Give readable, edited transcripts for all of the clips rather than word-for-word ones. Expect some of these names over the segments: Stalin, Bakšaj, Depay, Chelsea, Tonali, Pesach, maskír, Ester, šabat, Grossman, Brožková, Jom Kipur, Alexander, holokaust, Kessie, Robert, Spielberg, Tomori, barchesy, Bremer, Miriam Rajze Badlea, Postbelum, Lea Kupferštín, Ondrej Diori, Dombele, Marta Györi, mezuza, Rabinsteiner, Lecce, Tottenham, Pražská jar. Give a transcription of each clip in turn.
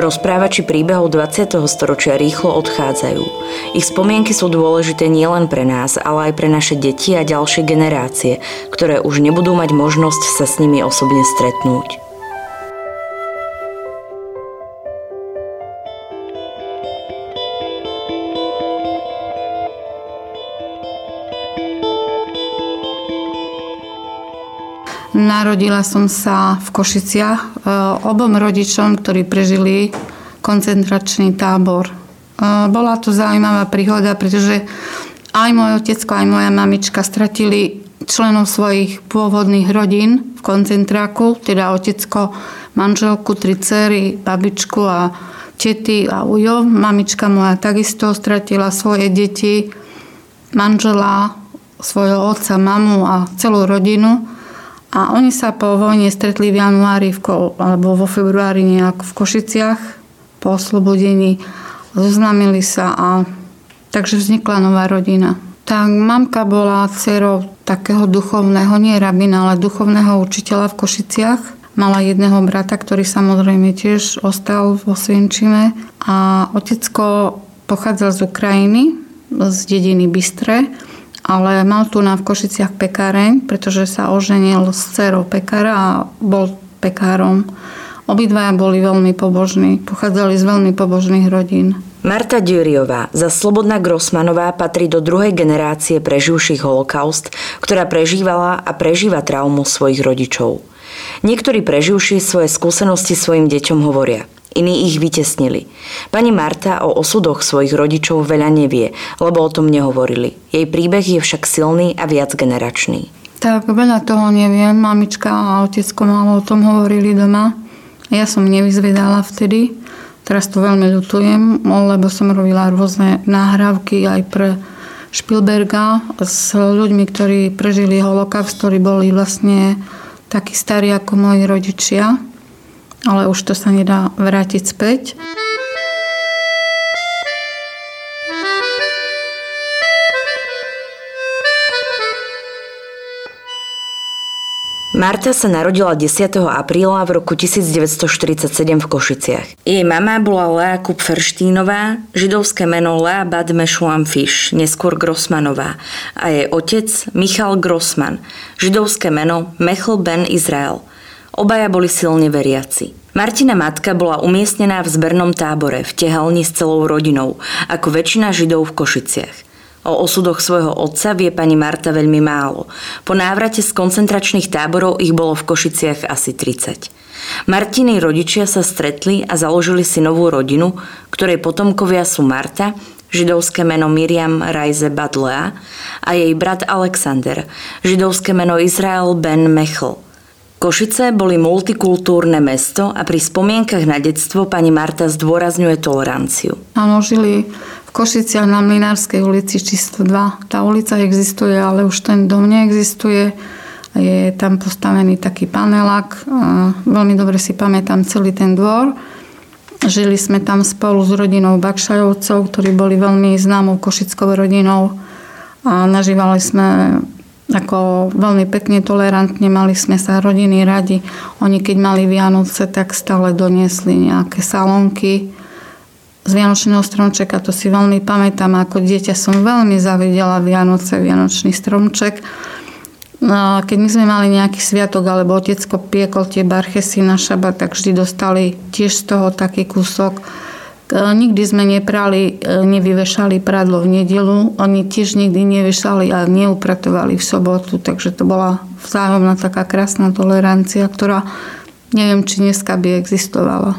Rozprávači príbehov 20. storočia rýchlo odchádzajú. Ich spomienky sú dôležité nielen pre nás, ale aj pre naše deti a ďalšie generácie, ktoré už nebudú mať možnosť sa s nimi osobne stretnúť. Narodila som sa v Košiciach obom rodičom, ktorí prežili koncentračný tábor. Bola to zaujímavá príhoda, pretože aj môj otecko, aj moja mamička stratili členov svojich pôvodných rodín v koncentráku, teda otecko manželku, 3 dcéry, babičku a tety a ujo. Mamička moja takisto stratila svoje deti, manžela, svojho otca, mamu a celú rodinu. A oni sa po vojne stretli v januári alebo vo februári nejak v Košiciach po oslobodení. Zoznámili sa a takže vznikla nová rodina. Tak mamka bola dcerou takého duchovného, nie rabina, ale duchovného učiteľa v Košiciach. Mala jedného brata, ktorý samozrejme tiež ostal vo Svienčime. A otecko pochádzal z Ukrajiny, z dediny Bystré. Ale mal tu na v Košiciach pekáreň, pretože sa oženil s dcerou pekára a bol pekárom. Obidvaja boli veľmi pobožní, pochádzali z veľmi pobožných rodín. Marta Györiová za Slobodná Grossmanová patrí do druhej generácie preživších holokaust, ktorá prežívala a prežíva traumu svojich rodičov. Niektorí preživší svoje skúsenosti svojim deťom hovoria. Iní ich vytesnili. Pani Marta o osudoch svojich rodičov veľa nevie, lebo o tom nehovorili. Jej príbeh je však silný a viacgeneračný. Tak veľa toho neviem. Mamička a otecko málo o tom hovorili doma. Ja som nevyzvedala vtedy. Teraz to veľmi ľutujem, lebo som robila rôzne nahrávky aj pre Spielberga s ľuďmi, ktorí prežili holokaust, ktorí boli vlastne takí starí ako moji rodičia. Ale už to sa nedá vrátiť späť. Marta sa narodila 10. apríla v roku 1947 v Košiciach. Jej mama bola Lea Kupferštínová, židovské meno Lea Bad Meshulam Fish, neskôr Grossmanová, a jej otec Michal Grossman, židovské meno Mechl Ben Izrael. Obaja boli silne veriaci. Martina matka bola umiestnená v zbernom tábore v tehelni s celou rodinou, ako väčšina Židov v Košiciach. O osudoch svojho otca vie pani Marta veľmi málo. Po návrate z koncentračných táborov ich bolo v Košiciach asi 30. Martiny rodičia sa stretli a založili si novú rodinu, ktorej potomkovia sú Marta, židovské meno Miriam Rajze Badlea a jej brat Alexander, židovské meno Izrael Ben Mechl. Košice boli multikultúrne mesto a pri spomienkach na detstvo pani Marta zdôrazňuje toleranciu. Áno, žili v Košiciach na Mlynárskej ulici číslo 2. Tá ulica existuje, ale už ten dom neexistuje. Je tam postavený taký panelák. Veľmi dobre si pamätám celý ten dvor. Žili sme tam spolu s rodinou Bakšajovcov, ktorí boli veľmi známou košickou rodinou. A nažívali sme ako veľmi pekne, tolerantne, mali sme sa rodiny radi. Oni keď mali Vianoce, tak stále doniesli nejaké salónky z vianočného stromčeka. To si veľmi pamätám, ako dieťa som veľmi zavidela Vianoce, vianočný stromček. Keď my sme mali nejaký sviatok, alebo otecko piekol tie barchesy na šabat, tak vždy dostali tiež z toho taký kúsok. Nikdy sme neprali, nevyvešali prádlo v nedeľu. Oni tiež nikdy nevyšali a neupratovali v sobotu. Takže to bola vzájomná taká krásna tolerancia, ktorá neviem, či dneska by existovala.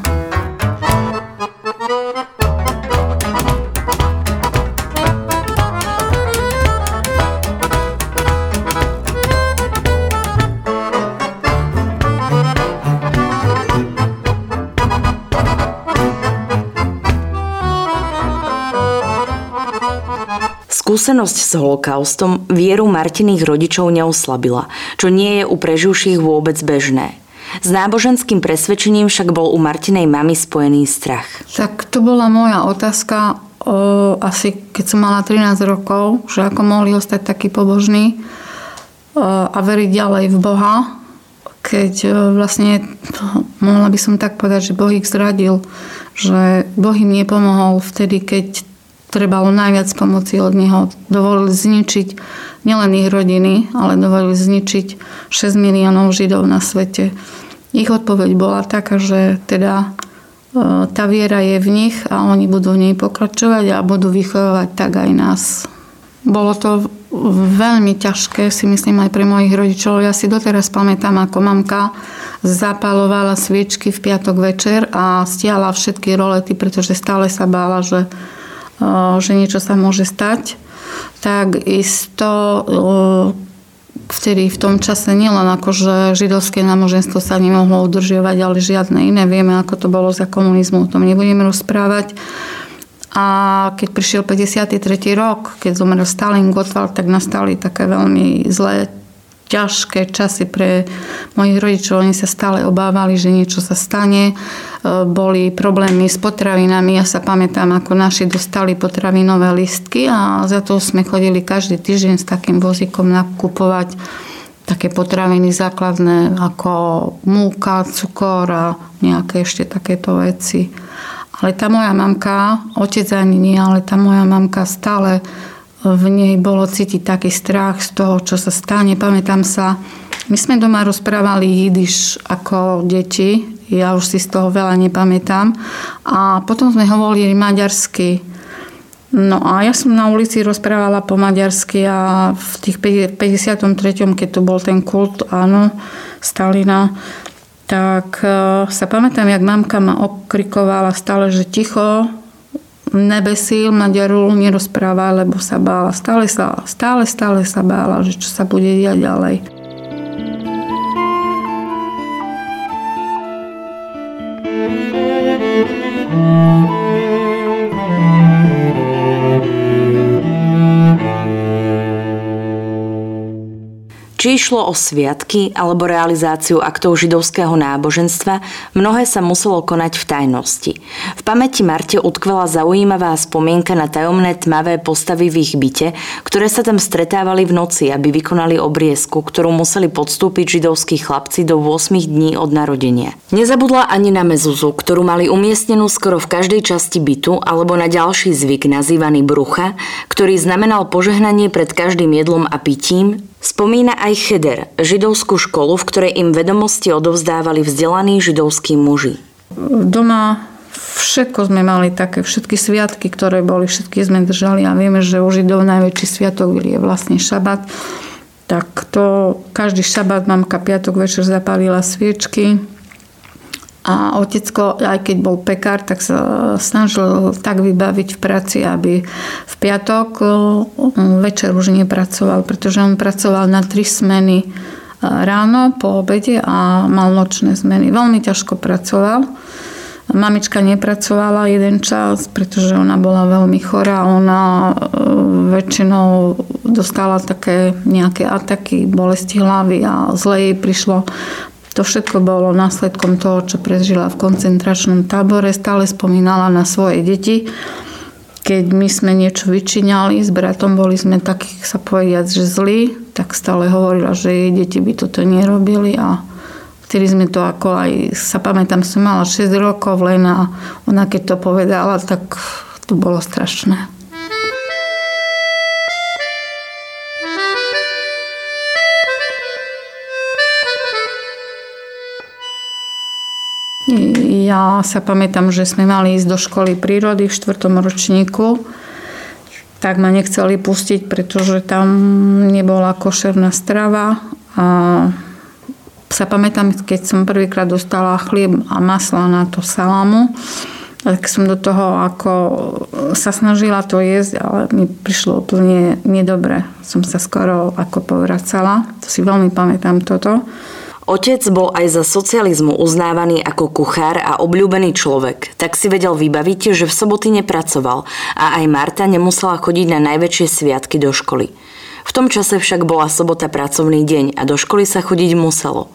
Skúsenosť s holokaustom vieru Martiných rodičov neoslabila, čo nie je u preživších vôbec bežné. S náboženským presvedčením však bol u Martinej mamy spojený strach. Tak to bola moja otázka, asi keď som mala 13 rokov, že ako mohli ostať takí pobožní a veriť ďalej v Boha, keď vlastne, mohla by som tak povedať, že Boh ich zradil, že Boh im nepomohol vtedy, keď trebalo najviac pomoci od neho. Dovolili zničiť nielen ich rodiny, ale dovolili zničiť 6 miliónov Židov na svete. Ich odpoveď bola taká, že teda tá viera je v nich a oni budú v nej pokračovať a budú vychovávať tak aj nás. Bolo to veľmi ťažké, si myslím, aj pre mojich rodičov. Ja si doteraz pamätám, ako mamka zapalovala sviečky v piatok večer a stiala všetky rolety, pretože stále sa bála, že niečo sa môže stať. Tak isto vtedy v tom čase nielen akože židovské náboženstvo sa nemohlo udržiavať, ale žiadne iné. Vieme, ako to bolo za komunizmu, o tom nebudeme rozprávať. A keď prišiel 53. rok, keď zomrel Stalin, Gottwald, tak nastali také veľmi zlé, ťažké časy pre mojich rodičov. Oni sa stále obávali, že niečo sa stane. Boli problémy s potravinami. Ja sa pamätám, ako naši dostali potravinové lístky a za to sme chodili každý týždeň s takým vozíkom nakupovať také potraviny základné ako múka, cukor a nejaké ešte takéto veci. Ale tá moja mamka, otec ani nie, ale tá moja mamka stále v nej bolo cítiť taký strach z toho, čo sa stane. Pamätám sa, my sme doma rozprávali jidiš ako deti, ja už si z toho veľa nepamätám. A potom sme hovorili maďarsky. No a ja som na ulici rozprávala po maďarsky a v tých 53., keď to bol ten kult, áno, Stalina, tak sa pamätám, jak mamka ma okrikovala stále, že ticho, nebesil, Maďarul, nerozpráva, lebo sa bála. Stále sa bála, že čo sa bude diať ďalej. Či išlo o sviatky alebo realizáciu aktov židovského náboženstva, mnohé sa muselo konať v tajnosti. V pamäti Marte utkvela zaujímavá spomienka na tajomné tmavé postavy v ich byte, ktoré sa tam stretávali v noci, aby vykonali obriezku, ktorú museli podstúpiť židovskí chlapci do 8 dní od narodenia. Nezabudla ani na mezuzu, ktorú mali umiestnenú skoro v každej časti bytu, alebo na ďalší zvyk nazývaný brucha, ktorý znamenal požehnanie pred každým jedlom a pitím. Spomína aj cheder, židovskú školu, v ktorej im vedomosti odovzdávali vzdelaní židovskí muži. Doma všetko sme mali také, všetky sviatky, ktoré boli, všetky sme držali a vieme, že u Židov najväčší sviatok je vlastne šabat. Tak to každý šabat mamka piatok večer zapálila sviečky a otecko, aj keď bol pekár, tak sa snažil tak vybaviť v práci, aby v piatok večer už nepracoval, pretože on pracoval na 3 smeny ráno, po obede a mal nočné zmeny. Veľmi ťažko pracoval. Mamička nepracovala jeden čas, pretože ona bola veľmi chorá. Ona väčšinou dostala také nejaké ataky, bolesti hlavy a zle jej prišlo. To všetko bolo následkom toho, čo prežila v koncentračnom tábore. Stále spomínala na svoje deti. Keď my sme niečo vyčíňali s bratom, boli sme takých, sa povediac, že zlí, tak stále hovorila, že jej deti by toto nerobili. A vtedy sme to ako aj, sa pamätám, som mala 6 rokov len a ona keď to povedala, tak to bolo strašné. Ja sa pamätám, že sme mali ísť do školy prírody v 4. ročníku. Tak ma nechceli pustiť, pretože tam nebola košerná strava. A sa pamätám, keď som prvýkrát dostala chlieb a maslo na to salámu. Tak som do toho ako sa snažila to jesť, ale mi prišlo úplne nedobre. Som sa skoro ako povracala. To si veľmi pamätám toto. Otec bol aj za socializmu uznávaný ako kuchár a obľúbený človek. Tak si vedel vybaviť, že v soboty nepracoval a aj Marta nemusela chodiť na najväčšie sviatky do školy. V tom čase však bola sobota pracovný deň a do školy sa chodiť muselo.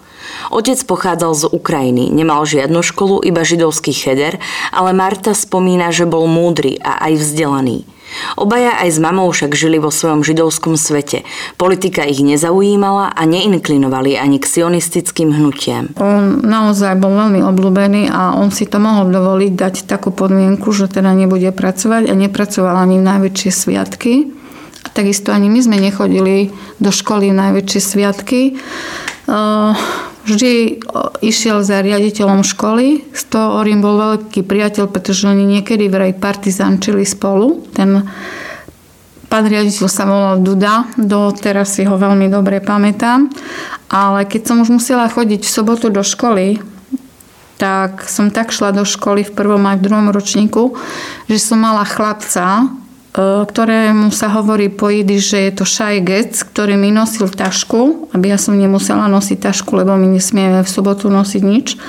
Otec pochádzal z Ukrajiny, nemal žiadnu školu, iba židovský cheder, ale Marta spomína, že bol múdry a aj vzdelaný. Obaja aj s mamou však žili vo svojom židovskom svete. Politika ich nezaujímala a neinklinovali ani k sionistickým hnutiam. On naozaj bol veľmi obľúbený a on si to mohol dovoliť dať takú podmienku, že teda nebude pracovať a nepracoval ani v najväčšie sviatky. A takisto ani my sme nechodili do školy v najväčšie sviatky. Vždy išiel za riaditeľom školy, s ktorým bol veľký priateľ, pretože oni niekedy vraj partizančili spolu. Ten pán riaditeľ sa volal Duda, doteraz si ho veľmi dobre pamätám. Ale keď som už musela chodiť v sobotu do školy, tak som tak šla do školy v prvom aj v druhom ročníku, že som mala chlapca, ktorému sa hovorí po jidiš, že je to šajgec, ktorý mi nosil tašku, aby ja som nemusela nosiť tašku, lebo my nesmieme v sobotu nosiť nič.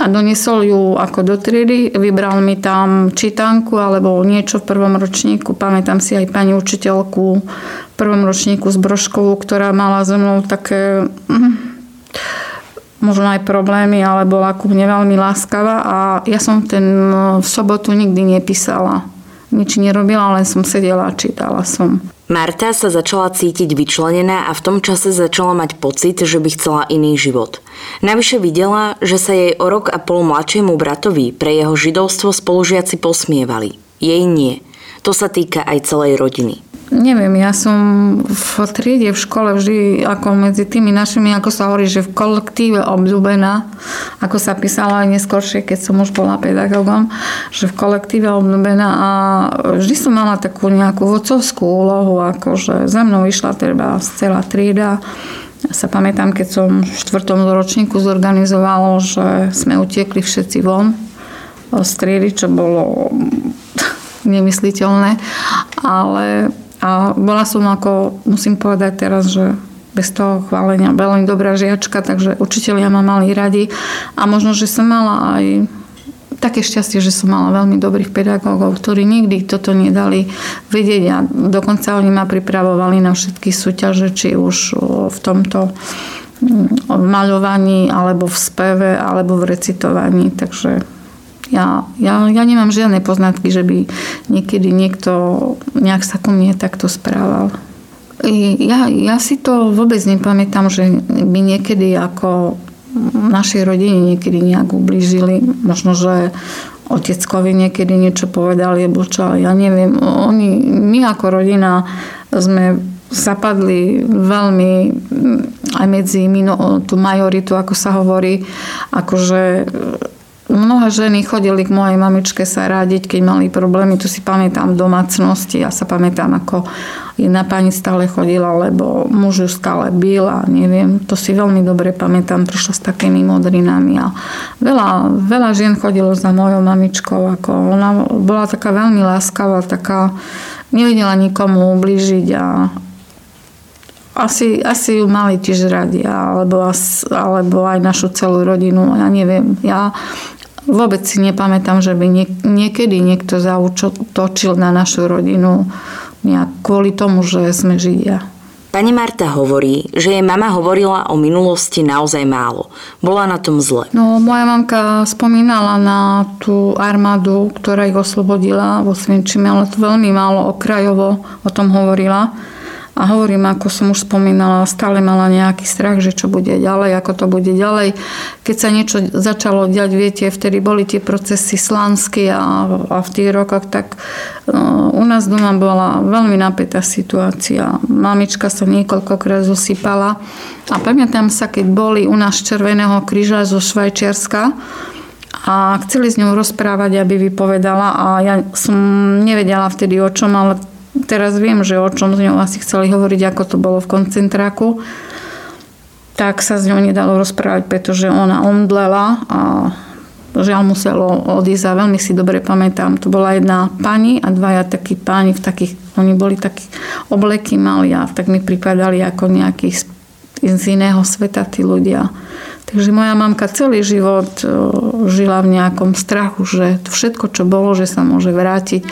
A doniesol ju ako do triedy, vybral mi tam čítanku alebo niečo v prvom ročníku. Pamätám si aj pani učiteľku v prvom ročníku z Brožkovú, ktorá mala so mnou také možno aj problémy, ale bola ku mne veľmi láskavá a ja som v sobotu nikdy nepísala. Nič nerobila, len som sedela a čítala som. Marta sa začala cítiť vyčlenená a v tom čase začala mať pocit, že by chcela iný život. Navyše videla, že sa jej o rok a pol mladšiemu bratovi pre jeho židovstvo spolužiaci posmievali. Jej nie. To sa týka aj celej rodiny. Neviem, ja som v triede v škole vždy ako medzi tými našimi, ako sa hovorí, že v kolektíve obľúbená, ako sa písala aj neskôršie, keď som už bola pedagogom, že v kolektíve obľúbená a vždy som mala takú nejakú vodcovskú úlohu, akože za mnou išla teda celá trieda. Ja sa pamätám, keď som v štvrtom ročníku zorganizovalo, že sme utiekli všetci von z triedy, čo bolo nemysliteľné, ale a bola som ako, musím povedať teraz, že bez toho chválenia veľmi dobrá žiačka, takže učitelia ma mali radi a možno, že som mala aj také šťastie, že som mala veľmi dobrých pedagógov, ktorí nikdy toto nedali vedieť a dokonca oni ma pripravovali na všetky súťaže, či už v tomto maľovaní, alebo v speve, alebo v recitovaní, takže Ja nemám žiadne poznatky, že by niekedy niekto nejak sa ku mne takto správal. Ja si to vôbec nepamätám, že by niekedy ako našej rodine niekedy nejak ublížili. Možno, že oteckovi niekedy niečo povedali, alebo čo, ja neviem. My ako rodina sme zapadli veľmi aj medzi tú majoritu, ako sa hovorí, akože mnohé ženy chodili k mojej mamičke sa rádiť, keď mali problémy. Tu si pamätám domácnosti. Ja sa pamätám, ako jedna pani stále chodila, lebo muž ju stále bil a neviem. To si veľmi dobre pamätám. Prišla s takými modrinami. A veľa žien chodilo za mojou mamičkou. Ona bola taká veľmi láskavá, taká nevedela nikomu ublížiť a asi ju mali tiež radi. Alebo aj našu celú rodinu. Ja neviem. Vôbec si nepamätám, že by niekedy niekto zautočil na našu rodinu kvôli tomu, že sme Židia. Pani Marta hovorí, že jej mama hovorila o minulosti naozaj málo. Bola na tom zle. No, moja mamka spomínala na tú armádu, ktorá ich oslobodila vo Svinčime, ale to veľmi málo okrajovo o tom hovorila. A hovorím, ako som už spomínala, stále mala nejaký strach, že čo bude ďalej, ako to bude ďalej. Keď sa niečo začalo diať, viete, vtedy boli tie procesy slánske a v tých rokoch, tak u nás doma bola veľmi napätá situácia. Mamička sa niekoľkokrát zosypala a pamätám sa, keď boli u nás Červeného kríža zo Švajčiarska, a chceli s ňou rozprávať, aby vypovedala a ja som nevedela vtedy o čom, ale teraz viem, že o čom s ňou asi chceli hovoriť, ako to bolo v koncentráku. Tak sa s ňou nedalo rozprávať, pretože ona omdlela a žiaľ muselo odísť a veľmi si dobre pamätám. To bola jedna pani a dvaja takí páni, oni boli takí obleky mali a tak mi pripadali ako nejakí z iného sveta tí ľudia. Takže moja mamka celý život žila v nejakom strachu, že to všetko, čo bolo, že sa môže vrátiť.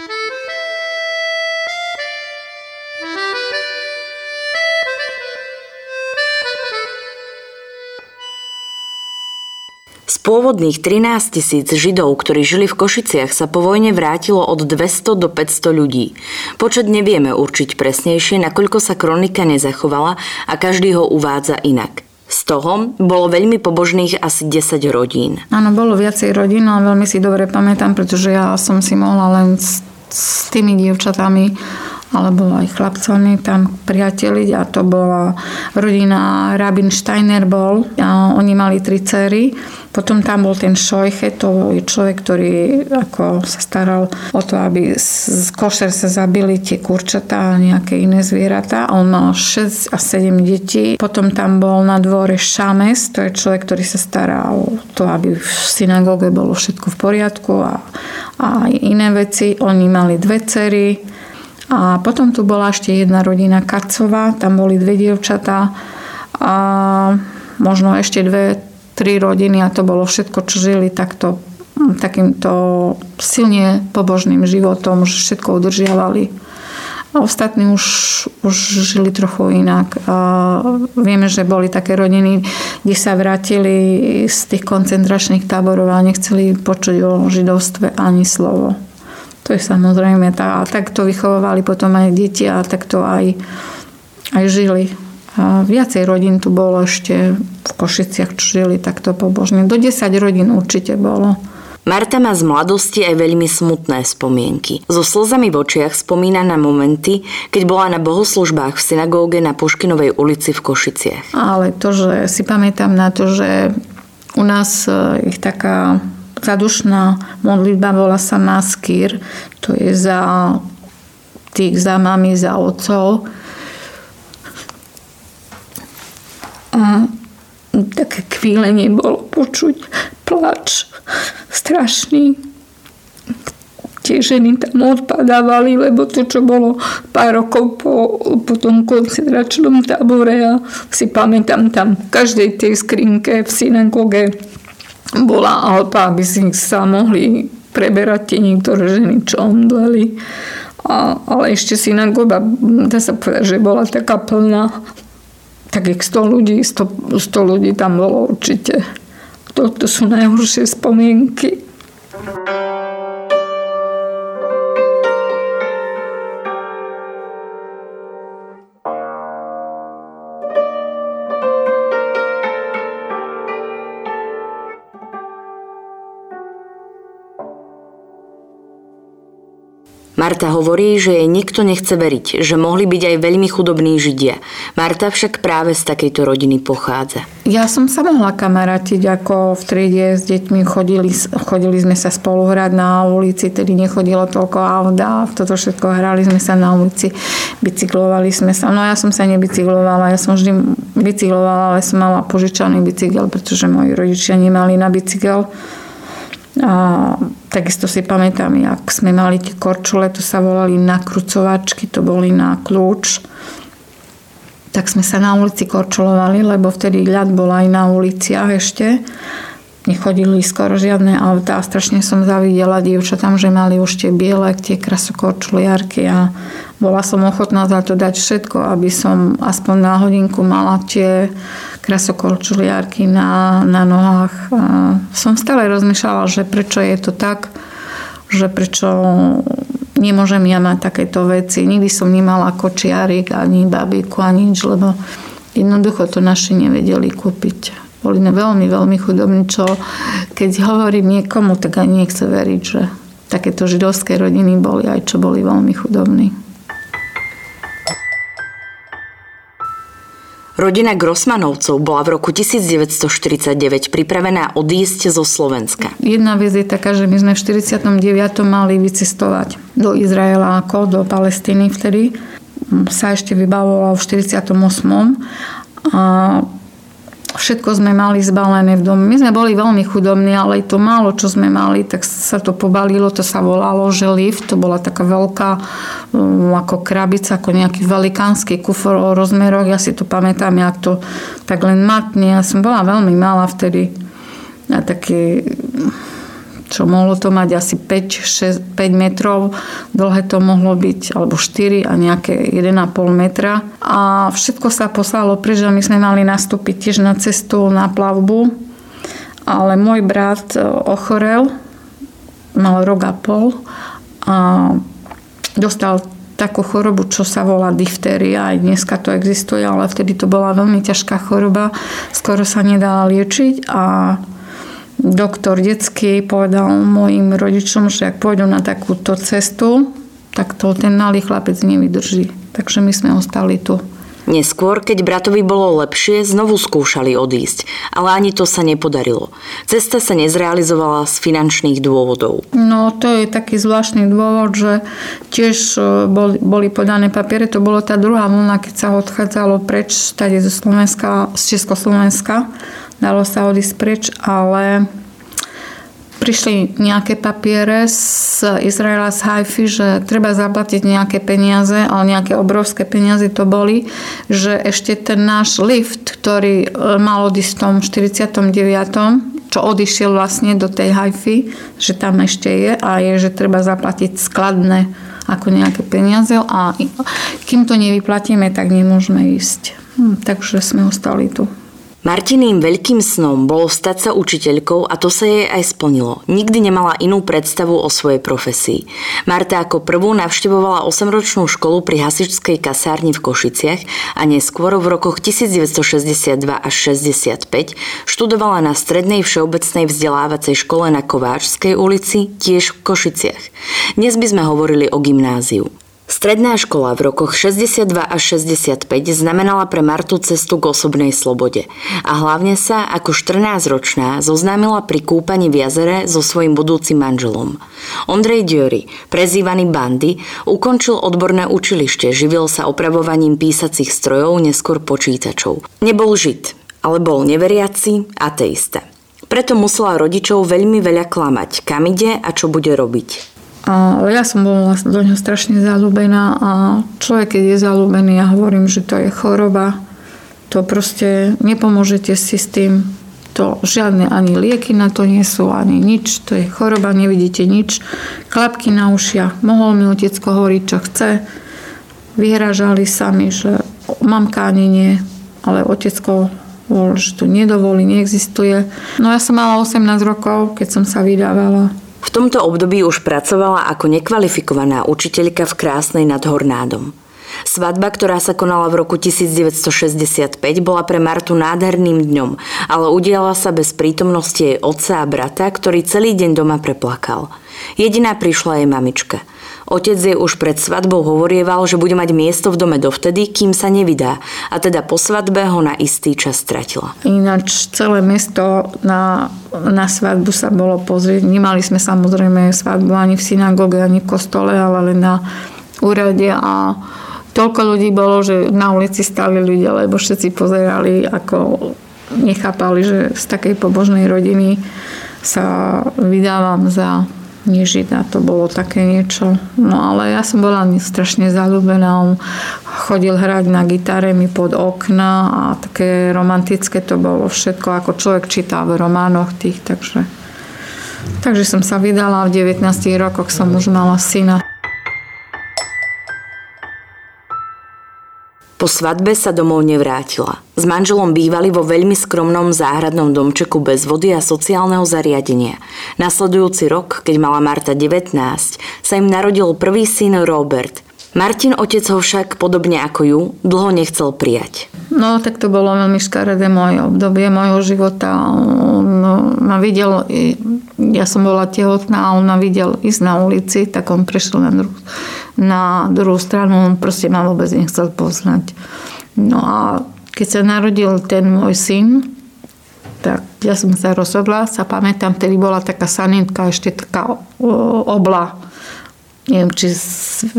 Z pôvodných 13 000 Židov, ktorí žili v Košiciach, sa po vojne vrátilo od 200 do 500 ľudí. Počet nevieme určiť presnejšie, nakoľko sa kronika nezachovala a každý ho uvádza inak. Z toho bolo veľmi pobožných asi 10 rodín. Áno, bolo viacej rodín, ale veľmi si dobre pamätám, pretože ja som si mohla len s tými dievčatami alebo aj chlapcami tam priateliť a to bola rodina Rabinsteiner bol a oni mali 3 dcery. Potom tam bol ten šojche, to je človek, ktorý ako sa staral o to, aby z košer sa zabili tie kurčatá a nejaké iné zvieratá. On mal 6 a 7 detí. Potom tam bol na dvore šames, to je človek, ktorý sa staral o to, aby v synagóge bolo všetko v poriadku a iné veci. Oni mali 2 dcery. A potom tu bola ešte jedna rodina Kacová, tam boli 2 dievčatá a možno ešte 3 rodiny a to bolo všetko, čo žili takto, takýmto silne pobožným životom, že všetko udržiavali. A ostatní už žili trochu inak. A vieme, že boli také rodiny, kde sa vrátili z tých koncentračných táborov a nechceli počuť o židovstve ani slovo. To je samozrejme. A takto vychovovali potom aj deti a takto aj žili. A viacej rodín tu bolo ešte v Košiciach, čo žili takto pobožne. Do 10 rodín určite bolo. Marta má z mladosti aj veľmi smutné spomienky. So slzami v očiach spomína na momenty, keď bola na bohoslužbách v synagóge na Puškinovej ulici v Košiciach. Ale to, že si pamätám na to, že u nás ich taká zadušná modlitba volá sa maskír. To je za tých, za mami, za otcov. A také kvílenie bolo počuť plač strašný. Tie ženy tam odpadávali, lebo to, čo bolo pár rokov po tom koncentračnom tábore, ja si pamätám tam v každej tej skrinke v synagóge bola alpa, aby si sa mohli preberať tie niektoré ženy, čo omdleli. Ale ešte synagóga, dá sa povedať, že bola taká plná. Takých 100 ľudí tam bolo určite. To sú najhoršie spomienky. Marta hovorí, že jej nikto nechce veriť, že mohli byť aj veľmi chudobní Židia. Marta však práve z takejto rodiny pochádza. Ja som sa mohla kamarátiť, ako v triede s deťmi chodili sme sa spolu hrať na ulici, tedy nechodilo toľko auta, toto všetko hrali sme sa na ulici, bicyklovali sme sa. No ja som sa nebicyklovala, ja som vždy bicyklovala, ale som mala požičaný bicykel, pretože moji rodičia nemali na bicykel. A takisto si pamätám, jak sme mali tie korčule, to sa volali nakrucovačky, to boli na kľúč. Tak sme sa na ulici korčulovali, lebo vtedy ľad bol aj na uliciach ešte. Nechodili skoro žiadne autá. Strašne som zavidela dievčatám, že mali už tie biele, tie krasokorčuliarky a bola som ochotná za to dať všetko, aby som aspoň na hodinku mala tie krasokorčuliarky na nohách. A som stále rozmýšľala, že prečo je to tak, že prečo nemôžem ja mať takéto veci. Nikdy som nemala kočiarik, ani babíku, ani nič, lebo jednoducho to naši nevedeli kúpiť. Boli veľmi, veľmi chudobní, čo keď hovorím niekomu, tak aj nechce veriť, že takéto židovské rodiny boli aj čo boli veľmi chudobní. Rodina Grossmanovcov bola v roku 1949 pripravená odísť zo Slovenska. Jedna vec je taká, že my sme v 49. mali vycestovať do Izraela ako do Palestíny vtedy. Sa ešte vybavovalo v 48. A v všetko sme mali zbalené v dome. My sme boli veľmi chudobní, ale to málo, čo sme mali, tak sa to pobalilo, to sa volalo želiv, to bola taká veľká ako krabica, ako nejaký velikánsky kufor o rozmeroch, ja si to pamätám, jak to tak len matne, ja som bola veľmi malá vtedy, ja taký, čo mohlo to mať asi 5 metrov, dlhé to mohlo byť, alebo 4 a nejaké 1,5 metra. A všetko sa poslalo preč, my sme mali nastúpiť tiež na cestu, na plavbu, ale môj brat ochorel, mal rok a pol a dostal takú chorobu, čo sa volá diftéria, aj dneska to existuje, ale vtedy to bola veľmi ťažká choroba, skoro sa nedala liečiť a doktor detský povedal mojim rodičom, že ak pôjdu na takúto cestu, tak to ten malý chlapec nevydrží. Takže my sme ostali tu. Neskôr, keď bratovi bolo lepšie, znovu skúšali odísť, ale ani to sa nepodarilo. Cesta sa nezrealizovala z finančných dôvodov. No to je taký zvláštny dôvod, že tiež boli podané papiere, to bolo tá druhá vlna, keď sa odchádzalo preč stade zo Slovenska, z Československa. Dalo sa odísť preč, ale prišli nejaké papiere z Izraela, z Haify, že treba zaplatiť nejaké peniaze, ale nejaké obrovské peniaze to boli, že ešte ten náš lift, ktorý mal odísť v tom 49., čo odišiel vlastne do tej Haify, že tam ešte je a je, že treba zaplatiť skladné ako nejaké peniaze a kým to nevyplatíme, tak nemôžeme ísť. Takže sme ostali tu. Martiným veľkým snom bolo stať sa učiteľkou a to sa jej aj splnilo. Nikdy nemala inú predstavu o svojej profesii. Marta ako prvú navštevovala 8-ročnú školu pri hasičskej kasárni v Košiciach a neskôr v rokoch 1962 až 65 študovala na Strednej všeobecnej vzdelávacej škole na Kováčskej ulici, tiež v Košiciach. Dnes by sme hovorili o gymnáziu. Stredná škola v rokoch 62 až 65 znamenala pre Martu cestu k osobnej slobode a hlavne sa ako 14-ročná zoznámila pri kúpaní v jazere so svojím budúcim manželom. Ondrej Diori, prezývaný Bandy, ukončil odborné učilište, živil sa opravovaním písacích strojov, neskôr počítačov. Nebol žid, ale bol neveriaci, ateista. Preto musela rodičov veľmi veľa klamať, kam ide a čo bude robiť. A ja som bola do ňoho strašne zaľúbená a človek, keď je zaľúbený, ja hovorím, že to je choroba. To proste nepomôžete si s tým. To žiadne ani lieky na to nie sú, ani nič. To je choroba, nevidíte nič. Klapky na ušiach. Mohol mi otecko hovoriť, čo chce. Vyhrážali sami, že mamka ani nie, ale otecko hovoril, že to nedovolí, neexistuje. No ja som mala 18 rokov, keď som sa vydávala. V tomto období už pracovala ako nekvalifikovaná učiteľka v Krásnej nad Hornádom. Svadba, ktorá sa konala v roku 1965, bola pre Martu nádherným dňom, ale udiala sa bez prítomnosti jej otca a brata, ktorý celý deň doma preplakal. Jediná prišla jej mamička. Otec jej už pred svadbou hovorieval, že bude mať miesto v dome dovtedy, kým sa nevydá, a teda po svadbe ho na istý čas stratila. Ináč celé mesto na svadbu sa bolo pozrieť. Nemali sme samozrejme svadbu ani v synagóge, ani v kostole, ale len na úrade a toľko ľudí bolo, že na ulici stáli ľudia, lebo všetci pozerali, ako nechápali, že z takej pobožnej rodiny sa vydávam za nežida, to bolo také niečo. No ale ja som bola strašne zaľúbená. On chodil hrať na gitare mi pod okna a také romantické to bolo všetko, ako človek číta v románoch tých, takže som sa vydala, v 19 rokoch som už mala syna. Po svadbe sa domov nevrátila. S manželom bývali vo veľmi skromnom záhradnom domčeku bez vody a sociálneho zariadenia. Nasledujúci rok, keď mala Marta 19, sa im narodil prvý syn Robert. Martin otec ho však, podobne ako ju, dlho nechcel prijať. No tak to bolo veľmi škaredé moje obdobie mojho života. On ma videl, ja som bola tehotná a on ma videl ísť na ulici, tak on prešiel na druhú stranu, on proste ma vôbec nechcel poznať. No a keď sa narodil ten môj syn, tak ja som sa rozhodla, sa pamätám, vtedy bola taká sanitka, ešte taká obla. Neviem, či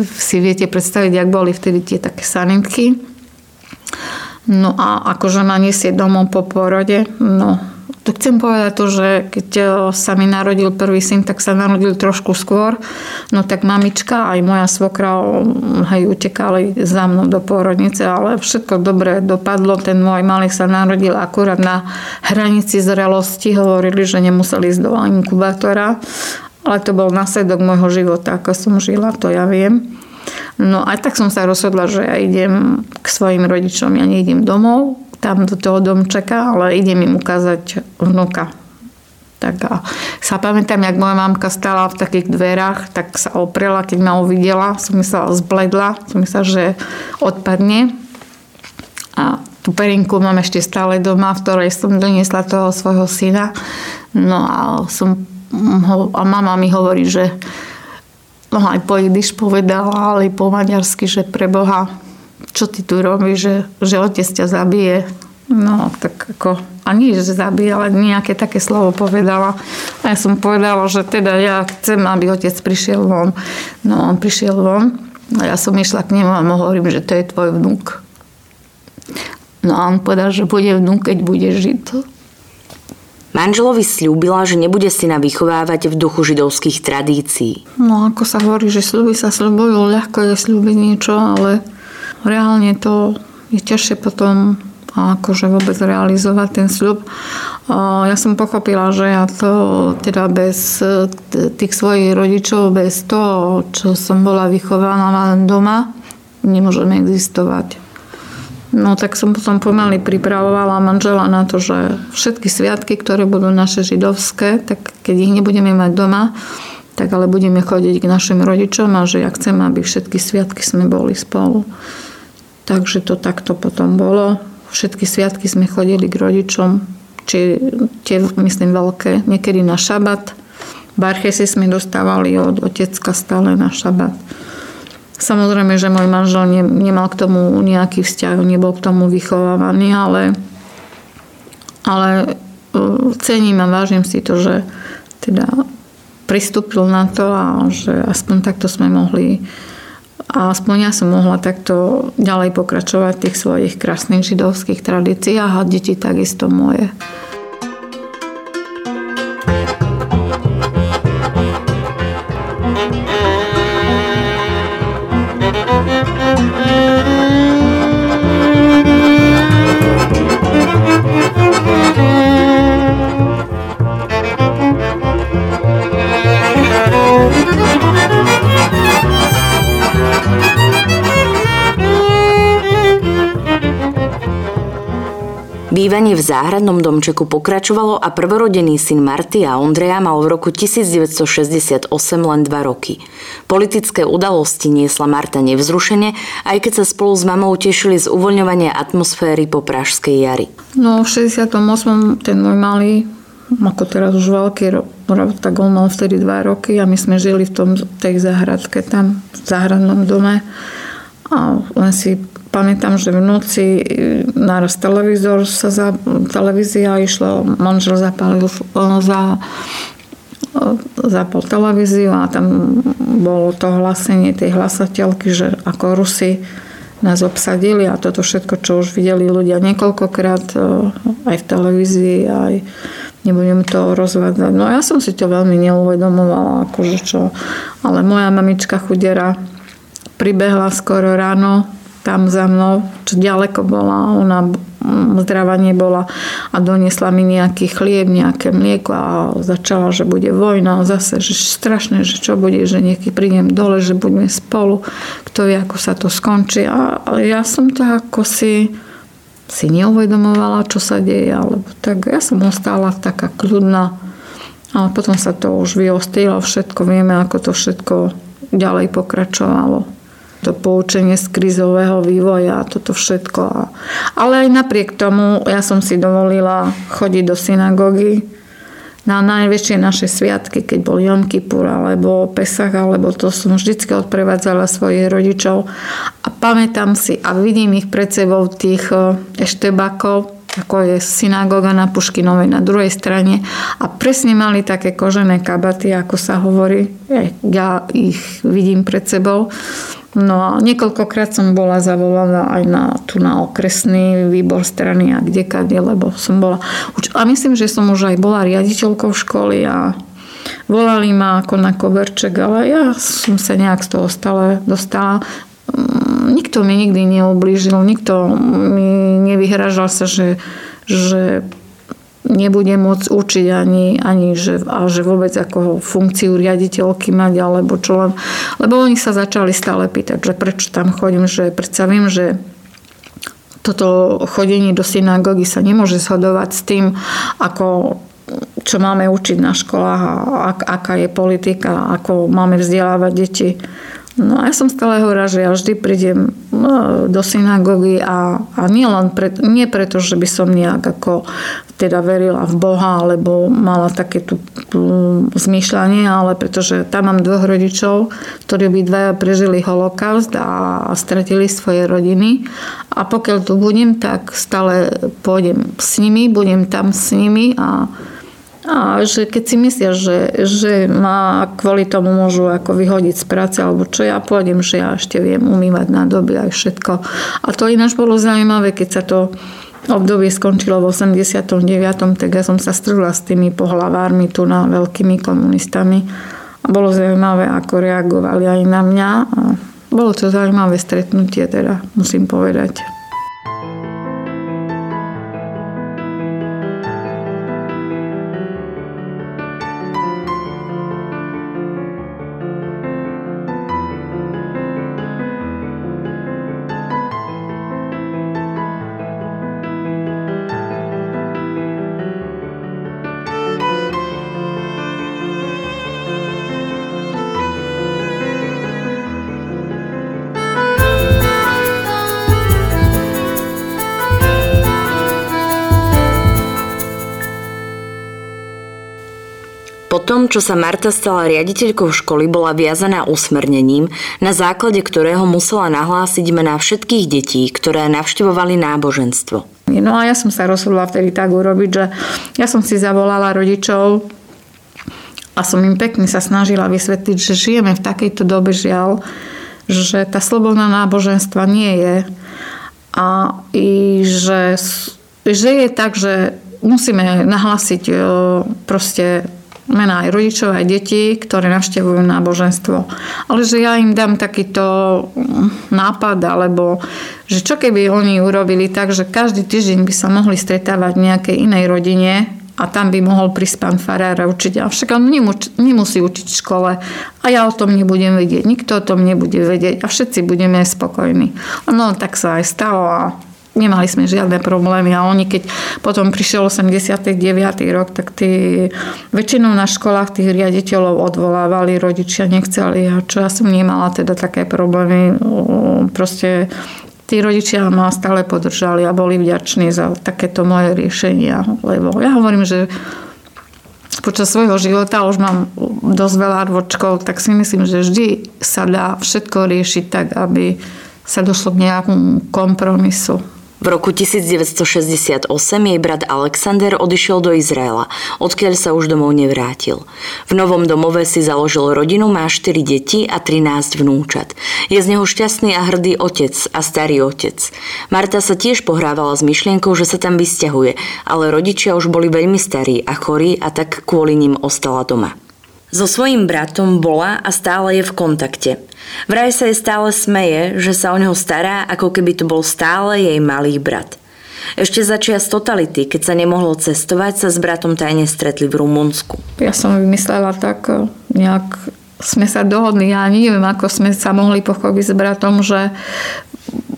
si viete predstaviť, jak boli vtedy tie také sanitky. No a ako žena nesie domov po porode, no to chcem povedať to, že keď sa mi narodil prvý syn, tak sa narodil trošku skôr, no tak mamička aj moja svokra, hej, utekali za mnou do pôrodnice, ale všetko dobre dopadlo, ten môj malý sa narodil akurát na hranici zrelosti, hovorili, že nemuseli ísť do inkubátora, ale to bol následok môjho života, ako som žila, to ja viem. No a tak som sa rozhodla, že ja idem k svojim rodičom, ja neidem domov, tam do toho domčeka, ale idem im ukázať vnuka. Tak a sa pamätám, jak moja mamka stála v takých dverách, tak sa oprela, keď ma uvidela, som myslela, zbledla, som myslela, že odpadne. A tú perinku mám ešte stále doma, v ktorej som doniesla toho svojho syna. No a mama mi hovorí, že no aj po jidiš povedala, ale po maďarsky, že preboha, čo ty tu robíš, že otec ťa zabije. No tak ako, a nie, že zabije, ale nejaké také slovo povedala. A ja som povedala, že teda ja chcem, aby otec prišiel von. No on prišiel von a ja som išla k nemu a hovorím, že to je tvoj vnúk. No a on povedal, že bude vnúk, keď bude žid. Manželovi sľúbila, že nebude syna vychovávať v duchu židovských tradícií. No ako sa hovorí, že sľuby sa sľubujú, ľahko je sľubiť niečo, ale reálne to je ťažšie potom akože vôbec realizovať ten sľub. Ja som pochopila, že ja to teda bez tých svojich rodičov, bez toho, čo som bola vychovaná doma, nemôžeme existovať. No tak som potom pomaly pripravovala manžela na to, že všetky sviatky, ktoré budú naše židovské, tak keď ich nebudeme mať doma, tak ale budeme chodiť k našim rodičom a že ja chcem, aby všetky sviatky sme boli spolu. Takže to takto potom bolo. Všetky sviatky sme chodili k rodičom, či tie, myslím, veľké, niekedy na šabat. Barchesy sme dostávali od otecka stále na šabat. Samozrejme, že môj manžel nemal k tomu nejaký vzťah, nebol k tomu vychovávaný, ale cením a vážim si to, že teda pristúpil na to a že aspoň takto sme mohli a aspoň ja som mohla takto ďalej pokračovať v tých svojich krásnych židovských tradíciách a deti takisto moje. Bývanie v záhradnom domčeku pokračovalo a prvorodený syn Marty a Ondreja mal v roku 1968 len 2 roky. Politické udalosti niesla Marta nevzrušene, aj keď sa spolu s mamou tešili z uvoľňovania atmosféry po Pražskej jari. No v 68. ten môj malý, ako teraz už veľký, tak on mal vtedy 2 roky a my sme žili v tej záhradke tam, v záhradnom dome. A len si pamätám, že v noci naraz televízia išla, manžel zapal televíziu a tam bolo to hlásenie tej hlasateľky, že ako Rusi nás obsadili a toto všetko, čo už videli ľudia niekoľkokrát aj v televízii, aj nebudem to rozvádzať. No ja som si to veľmi neuvedomovala, akože čo, ale moja mamička chudera pribehla skoro ráno tam za mnou, čo ďaleko bola, ona zdravá nebola a doniesla mi nejaký chlieb, nejaké mlieko a začala, že bude vojna zase, že strašné, že čo bude, že nieký prídem dole, že budeme spolu, kto vie, ako sa to skončí. A ja som to ako si neuvedomovala, čo sa deje, alebo tak ja som ostala taká kľudná, ale potom sa to už vyostrilo, všetko vieme, ako to všetko ďalej pokračovalo. To poučenie z krízového vývoja a toto všetko. Ale aj napriek tomu ja som si dovolila chodiť do synagógy na najväčšie naše sviatky, keď bol Jom Kipur alebo Pesach, alebo to som vždycky odprevádzala svojich rodičov a pamätám si a vidím ich pred sebou tých eštebákov, ako je synagóga na Puškinovej na druhej strane a presne mali také kožené kabaty, ako sa hovorí. Ja ich vidím pred sebou. No a niekoľkokrát som bola zavolaná aj na okresný výbor strany a kdekade, lebo som bola... A myslím, že som už aj bola riaditeľkou školy a volali ma ako na koberček, ale ja som sa nejak z toho stále dostala. Nikto mi nikdy neublížil, nikto mi nevyhražal sa, že nebudem môcť učiť ani že vôbec ako funkciu riaditeľky mať alebo čo len. Lebo oni sa začali stále pýtať, že prečo tam chodím, že predsa viem, že toto chodenie do synagógy sa nemôže shodovať s tým, ako čo máme učiť na školách a aká je politika, ako máme vzdelávať deti. No a ja som stále hovorila, že ja vždy prídem do synagógy a nie preto, že by som nejak ako teda verila v Boha, alebo mala také tú zmýšľanie, ale pretože tam mám dvoch rodičov, ktorí by dvaja prežili holokaust a stratili svoje rodiny. A pokiaľ tu budem, tak stále pôjdem s nimi, budem tam s nimi a že keď si myslia, že ma kvôli tomu môžu ako vyhodiť z práce alebo čo, ja pôjdem, že ja ešte viem umývať nádoby aj všetko. A to ináč bolo zaujímavé, keď sa to obdobie skončilo v 89. tak ja som sa strhla s tými pohlavármi tu na veľkými komunistami a bolo zaujímavé, ako reagovali aj na mňa a bolo to zaujímavé stretnutie, teda musím povedať. Potom, čo sa Marta stala riaditeľkou školy, bola viazaná usmernením, na základe ktorého musela nahlásiť mená všetkých detí, ktoré navštevovali náboženstvo. No a ja som sa rozhodla vtedy tak urobiť, že ja som si zavolala rodičov a som im pekne sa snažila vysvetliť, že žijeme v takejto dobe žiaľ, že tá sloboda náboženstva nie je a že je tak, že musíme nahlásiť proste mená aj rodičov, aj detí, ktoré navštevujú náboženstvo. Ale že ja im dám takýto nápad, alebo že čo keby oni urobili tak, že každý týždeň by sa mohli stretávať v nejakej inej rodine a tam by mohol prísť pán farár a učiť. Avšak on nemusí učiť v škole a ja o tom nebudem vedieť. Nikto o tom nebude vedieť a všetci budeme spokojní. No tak sa aj stalo a nemali sme žiadne problémy a oni keď potom prišiel 89. rok, tak väčšinou na školách tých riaditeľov odvolávali, rodičia nechceli a čo ja som nemala teda také problémy, proste tí rodičia ma stále podržali a boli vďační za takéto moje riešenia, lebo ja hovorím, že počas svojho života už mám dosť veľa rôčkov, tak si myslím, že vždy sa dá všetko riešiť tak, aby sa došlo k nejakému kompromisu. V roku 1968 jej brat Alexander odišiel do Izraela, odkiaľ sa už domov nevrátil. V novom domove si založil rodinu, má 4 deti a 13 vnúčat. Je z neho šťastný a hrdý otec a starý otec. Marta sa tiež pohrávala s myšlienkou, že sa tam vysťahuje, ale rodičia už boli veľmi starí a chorí a tak kvôli nim ostala doma. So svojím bratom bola a stále je v kontakte. Vraj sa jej stále smeje, že sa o neho stará, ako keby to bol stále jej malý brat. Ešte začias totality, keď sa nemohlo cestovať, sa s bratom tajne stretli v Rumunsku. Ja som vymyslela tak, nejak sme sa dohodli, ja neviem, ako sme sa mohli pochopiť s bratom, že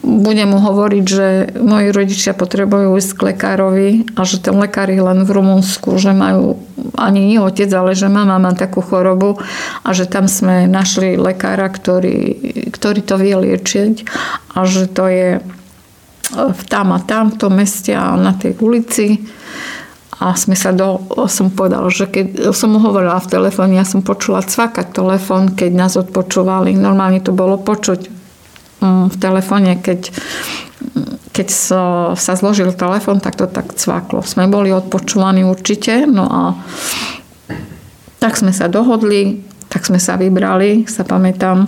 budem mu hovoriť, že moji rodičia potrebujú ísť k lekárovi a že ten lekár je len v Rumunsku, že majú ani nie otec, ale že mama má takú chorobu a že tam sme našli lekára, ktorý to vie liečiť a že to je tam a tam, v tom meste a na tej ulici. A som povedala, že keď som mu hovorila v telefóne, ja som počula cvakať telefón, keď nás odpočúvali. Normálne to bolo počuť v telefóne, keď sa zložil telefón, tak to tak cvaklo. Sme boli odpočúvaní určite, no a tak sme sa dohodli, tak sme sa vybrali, sa pamätám,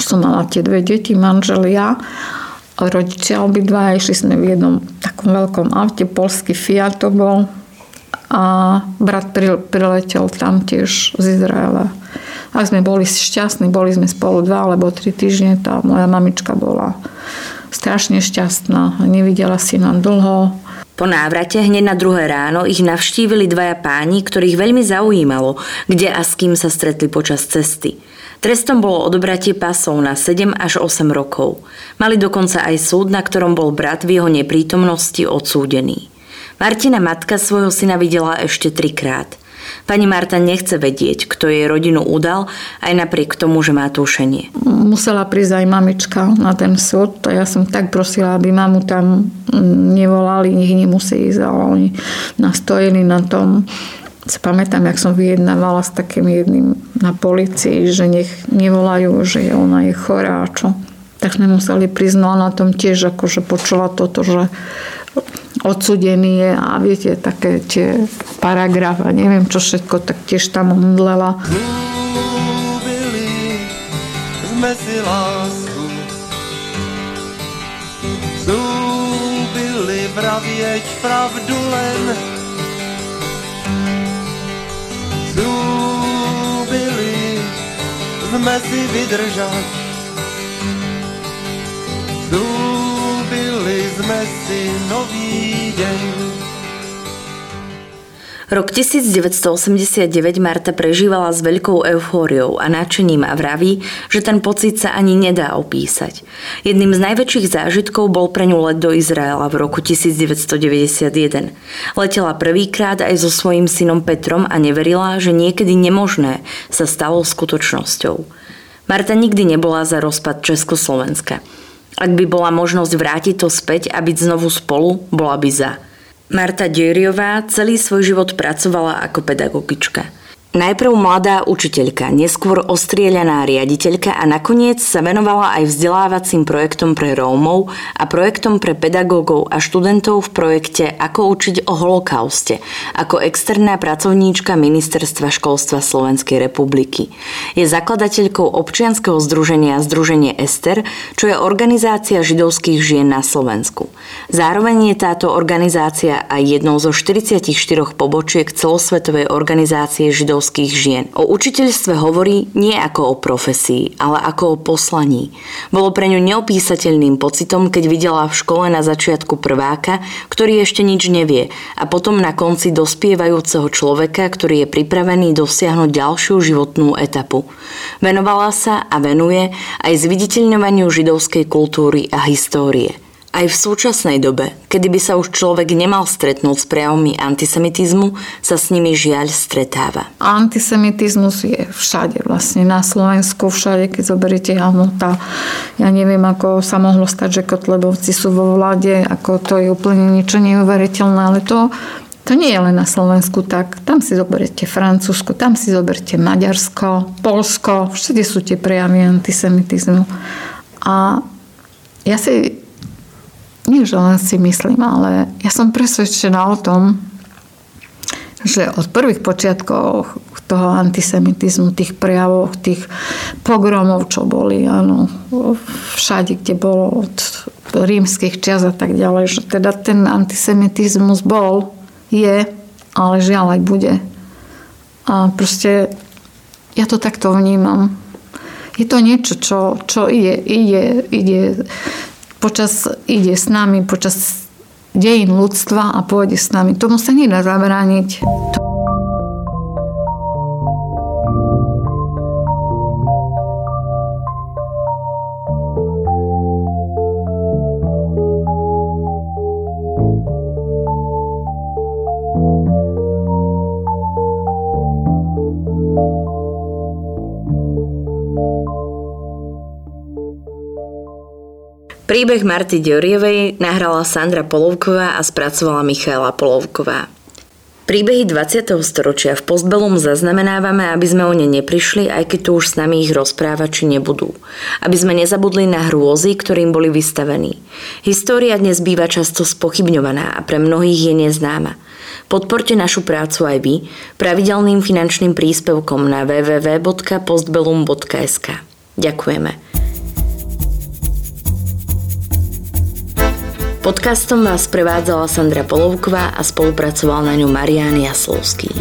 som mala tie dve deti, manželia, rodičia obidva, išli sme v jednom takom veľkom aute, poľský Fiat to bol, a brat priletel tam tiež z Izraela. A sme boli šťastní, boli sme spolu 2 alebo 3 týždne, tá moja mamička bola strašne šťastná, nevidela si nám dlho. Po návrate hneď na 2. ráno ich navštívili 2 páni, ktorých veľmi zaujímalo, kde a s kým sa stretli počas cesty. Trestom bolo odobratie pasov na 7 až 8 rokov. Mali dokonca aj súd, na ktorom bol brat v jeho neprítomnosti odsúdený. Martina matka svojho syna videla ešte 3-krát. Pani Marta nechce vedieť, kto jej rodinu udal, aj napriek tomu, že má tušenie. Musela prísť aj mamička na ten súd. Ja som tak prosila, aby mamu tam nevolali, nech nemusí ísť, ale oni nastojili na tom. Sa pamätám, jak som vyjednávala s takým jedným na polícii, že nech nevolajú, že ona je chorá a čo. Tak sme museli prísť, no na tom tiež akože počula toto, že odsúdený je a viete, také tie paragraf a neviem čo všetko, tak tiež tam omdlela. Slúbili sme si lásku, slúbili vravieť pravdu len, slúbili sme si vydržať, slúbili sme si nový deň. Rok 1989 Marta prežívala s veľkou eufóriou a nadšením a vraví, že ten pocit sa ani nedá opísať. Jedným z najväčších zážitkov bol pre ňu let do Izraela v roku 1991. Letela prvýkrát aj so svojím synom Petrom a neverila, že niekedy nemožné sa stalo skutočnosťou. Marta nikdy nebola za rozpad Československa. Ak by bola možnosť vrátiť to späť a byť znovu spolu, bola by za. Marta Györiová celý svoj život pracovala ako pedagogička. Najprv mladá učiteľka, neskôr ostrieľaná riaditeľka a nakoniec sa venovala aj vzdelávacím projektom pre Rómov a projektom pre pedagógov a študentov v projekte Ako učiť o holokauste ako externá pracovníčka Ministerstva školstva Slovenskej republiky. Je zakladateľkou občianskeho združenia Združenie Ester, čo je organizácia židovských žien na Slovensku. Zároveň je táto organizácia aj jednou zo 44 pobočiek celosvetovej organizácie židovských žien. O učiteľstve hovorí nie ako o profesii, ale ako o poslaní. Bolo pre ňu neopísateľným pocitom, keď videla v škole na začiatku prváka, ktorý ešte nič nevie, a potom na konci dospievajúceho človeka, ktorý je pripravený dosiahnuť ďalšiu životnú etapu. Venovala sa a venuje aj zviditeľňovaniu židovskej kultúry a histórie. Aj v súčasnej dobe, kedy by sa už človek nemal stretnúť s prejavmi antisemitizmu, sa s nimi žiaľ stretáva. Antisemitizmus je všade vlastne, na Slovensku všade, keď zoberiete javnota. Ja neviem, ako sa mohlo stať, že Kotlebovci sú vo vláde, ako to je úplne niečo neuveriteľné, ale to nie je len na Slovensku tak. Tam si zoberte Francúzsko, tam si zoberte Maďarsko, Poľsko, všade sú tie prejavy antisemitizmu. A ja si... Nie, že len si myslím, ale ja som presvedčená o tom, že od prvých počiatkov toho antisemitizmu, tých prejavov, tých pogromov, čo boli, áno, všade, kde bolo od rímskych čias a tak ďalej, že teda ten antisemitizmus bol, je, ale žiaľ aj bude. A proste ja to takto vnímam. Je to niečo, čo ide ide s nami počas dejín ľudstva a pôjde s nami. Tomu sa nedá zabrániť. Príbeh Marty Györiovej nahrala Sandra Polovková a spracovala Michala Polovková. Príbehy 20. storočia v Postbelum zaznamenávame, aby sme o ne neprišli, aj keď tu už s nami ich rozprávači nebudú. Aby sme nezabudli na hrôzy, ktorým boli vystavení. História dnes býva často spochybňovaná a pre mnohých je neznáma. Podporte našu prácu aj vy pravidelným finančným príspevkom na www.postbelum.sk. Ďakujeme. Podcastom vás prevádzala Sandra Polovková a spolupracoval na ňu Marian Jaslovský.